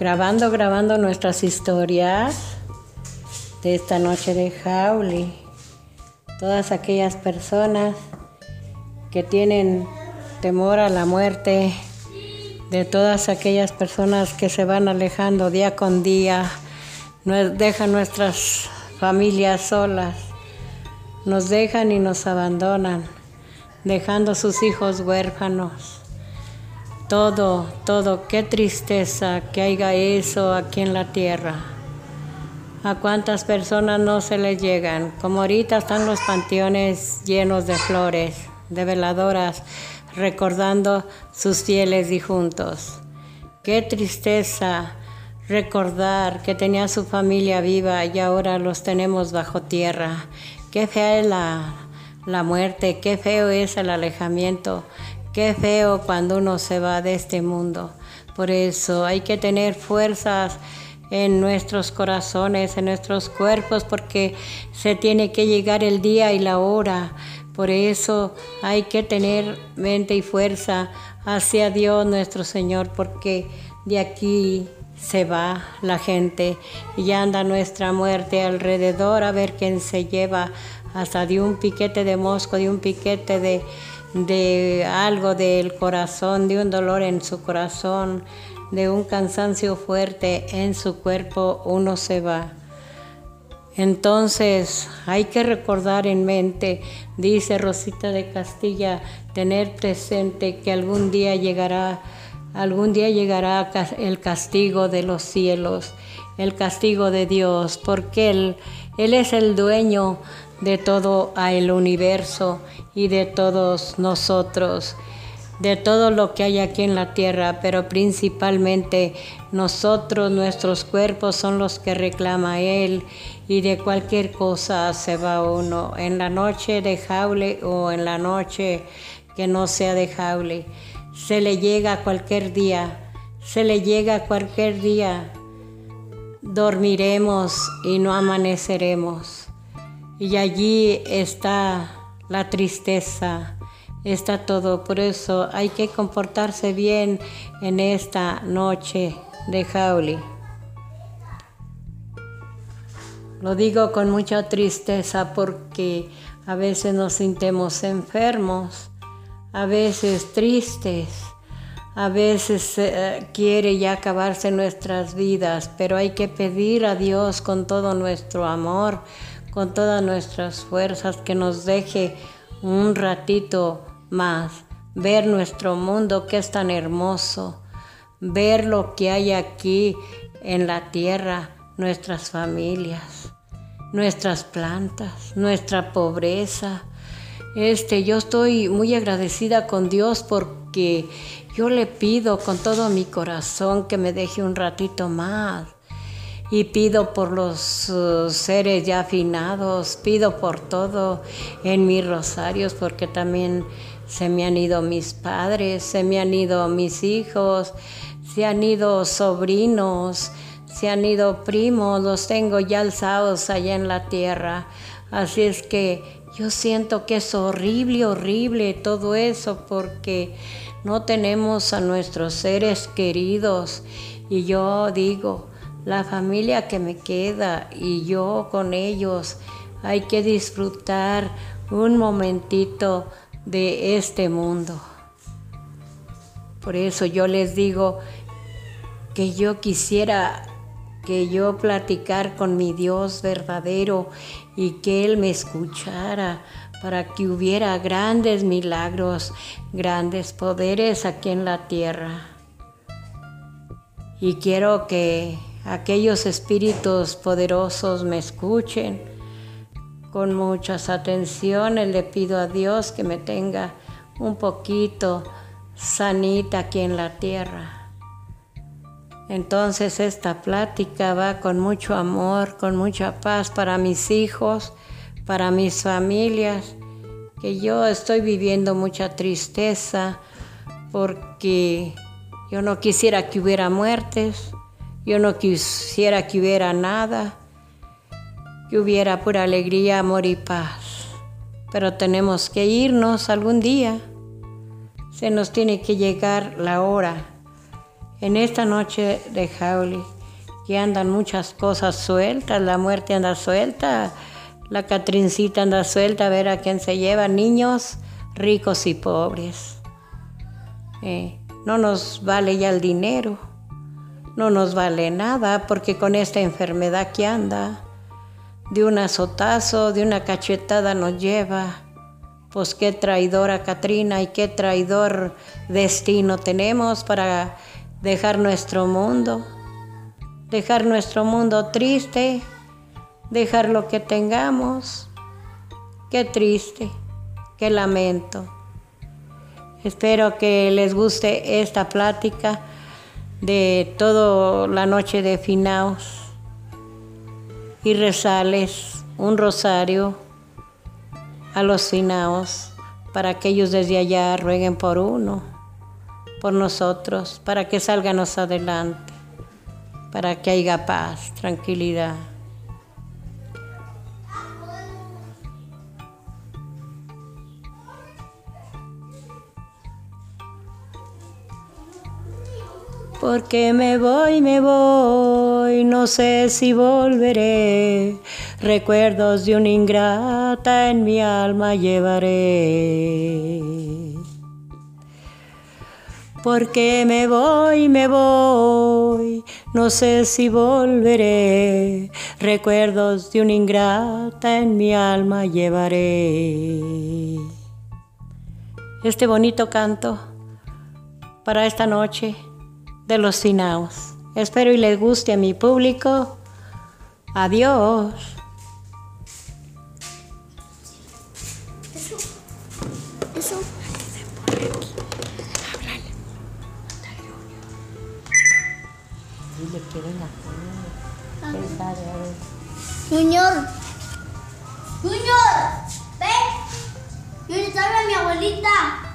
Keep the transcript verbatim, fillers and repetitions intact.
grabando, grabando nuestras historias de esta noche de Jauli. Todas aquellas personas que tienen temor a la muerte, de todas aquellas personas que se van alejando día con día, nos dejan nuestras familias solas, nos dejan y nos abandonan, dejando sus hijos huérfanos. Todo, todo, qué tristeza que haya eso aquí en la tierra. A cuántas personas no se les llegan, como ahorita están los panteones llenos de flores, de veladoras, recordando sus fieles difuntos. Qué tristeza recordar que tenía su familia viva y ahora los tenemos bajo tierra. Qué fea es la, la muerte, qué feo es el alejamiento, qué feo cuando uno se va de este mundo. Por eso hay que tener fuerzas en nuestros corazones, en nuestros cuerpos, porque se tiene que llegar el día y la hora. Por eso hay que tener mente y fuerza hacia Dios nuestro Señor, porque de aquí se va la gente y anda nuestra muerte alrededor a ver quién se lleva, hasta de un piquete de mosco, de un piquete de, de algo del corazón, de un dolor en su corazón, de un cansancio fuerte en su cuerpo, uno se va. Entonces hay que recordar en mente, dice Rosita de Castilla, tener presente que algún día llegará, algún día llegará el castigo de los cielos, el castigo de Dios, porque Él, Él es el dueño de todo el universo y de todos nosotros, de todo lo que hay aquí en la tierra, pero principalmente nosotros, nuestros cuerpos son los que reclama Él, y de cualquier cosa se va uno, en la noche de Jauli o en la noche que no sea de Jauli. Se le llega cualquier día, se le llega cualquier día, dormiremos y no amaneceremos. Y allí está la tristeza. Está todo, por eso hay que comportarse bien en esta noche de Jauli. Lo digo con mucha tristeza porque a veces nos sentimos enfermos, a veces tristes, a veces eh, quiere ya acabarse nuestras vidas, pero hay que pedir a Dios con todo nuestro amor, con todas nuestras fuerzas, que nos deje un ratito más, ver nuestro mundo que es tan hermoso, ver lo que hay aquí en la tierra, nuestras familias, nuestras plantas, nuestra pobreza. Este, yo estoy muy agradecida con Dios porque yo le pido con todo mi corazón que me deje un ratito más. Y pido por los uh, seres ya finados, pido por todo en mis rosarios, porque también se me han ido mis padres, se me han ido mis hijos, se han ido sobrinos, se han ido primos, los tengo ya alzados allá en la tierra. Así es que yo siento que es horrible, horrible todo eso, porque no tenemos a nuestros seres queridos. Y yo digo, la familia que me queda y yo con ellos, hay que disfrutar un momentito de este mundo. Por eso yo les digo que yo quisiera que yo platicar con mi Dios verdadero y que Él me escuchara, para que hubiera grandes milagros, grandes poderes aquí en la tierra. Y quiero que aquellos espíritus poderosos me escuchen. Con muchas atenciones le pido a Dios que me tenga un poquito sanita aquí en la tierra. Entonces esta plática va con mucho amor, con mucha paz para mis hijos, para mis familias, que yo estoy viviendo mucha tristeza porque yo no quisiera que hubiera muertes. Yo no quisiera que hubiera nada, que hubiera pura alegría, amor y paz. Pero tenemos que irnos algún día. Se nos tiene que llegar la hora. En esta noche de Jauli, que andan muchas cosas sueltas, la muerte anda suelta, la Catrincita anda suelta, a ver a quién se lleva, niños ricos y pobres. Eh, no nos vale ya el dinero, no nos vale nada, porque con esta enfermedad que anda, de un azotazo, de una cachetada nos lleva. Pues qué traidora Catrina y qué traidor destino tenemos para dejar nuestro mundo, dejar nuestro mundo triste, dejar lo que tengamos. Qué triste, qué lamento. Espero que les guste esta plática de toda la noche de finaos y rezarles un rosario a los finaos para que ellos desde allá rueguen por uno, por nosotros, para que salganos adelante, para que haya paz, tranquilidad. Porque me voy, me voy, no sé si volveré. Recuerdos de una ingrata en mi alma llevaré. Porque me voy, me voy, no sé si volveré. Recuerdos de una ingrata en mi alma llevaré. Este bonito canto para esta noche de los finaos. Espero y les guste a mi público. Adiós. Eso, eso. Háblale. Y le quieren la comida. Junior. Junior. Ven. Junior, habla a mi abuelita.